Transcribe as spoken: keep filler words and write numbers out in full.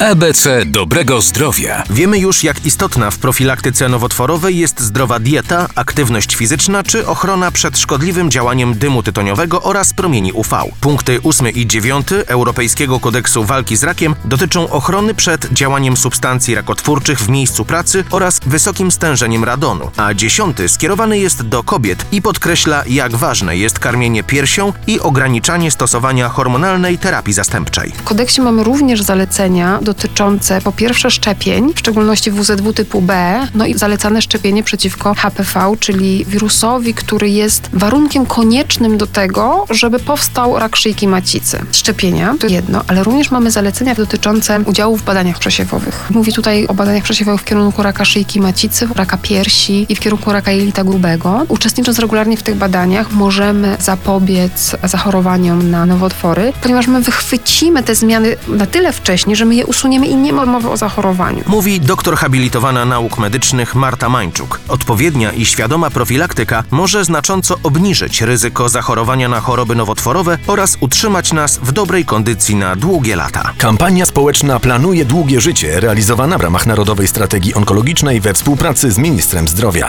E B C Dobrego Zdrowia. Wiemy już, jak istotna w profilaktyce nowotworowej jest zdrowa dieta, aktywność fizyczna czy ochrona przed szkodliwym działaniem dymu tytoniowego oraz promieni U V. Punkty ósmy i dziewiąty Europejskiego Kodeksu Walki z Rakiem dotyczą ochrony przed działaniem substancji rakotwórczych w miejscu pracy oraz wysokim stężeniem radonu, a dziesiąty skierowany jest do kobiet i podkreśla, jak ważne jest karmienie piersią i ograniczanie stosowania hormonalnej terapii zastępczej. W kodeksie mamy również zalecenia dotyczące po pierwsze szczepień, w szczególności W Z W typu B, no i zalecane szczepienie przeciwko H P V, czyli wirusowi, który jest warunkiem koniecznym do tego, żeby powstał rak szyjki macicy. Szczepienia to jedno, ale również mamy zalecenia dotyczące udziału w badaniach przesiewowych. Mówi tutaj o badaniach przesiewowych w kierunku raka szyjki macicy, raka piersi i w kierunku raka jelita grubego. Uczestnicząc regularnie w tych badaniach możemy zapobiec zachorowaniom na nowotwory, ponieważ my wychwycimy te zmiany na tyle wcześnie, że my je usuniemy i nie ma mowy o zachorowaniu. Mówi doktor habilitowana nauk medycznych Marta Mańczuk. Odpowiednia i świadoma profilaktyka może znacząco obniżyć ryzyko zachorowania na choroby nowotworowe oraz utrzymać nas w dobrej kondycji na długie lata. Kampania społeczna Planuje długie życie, realizowana w ramach Narodowej Strategii Onkologicznej we współpracy z Ministrem Zdrowia.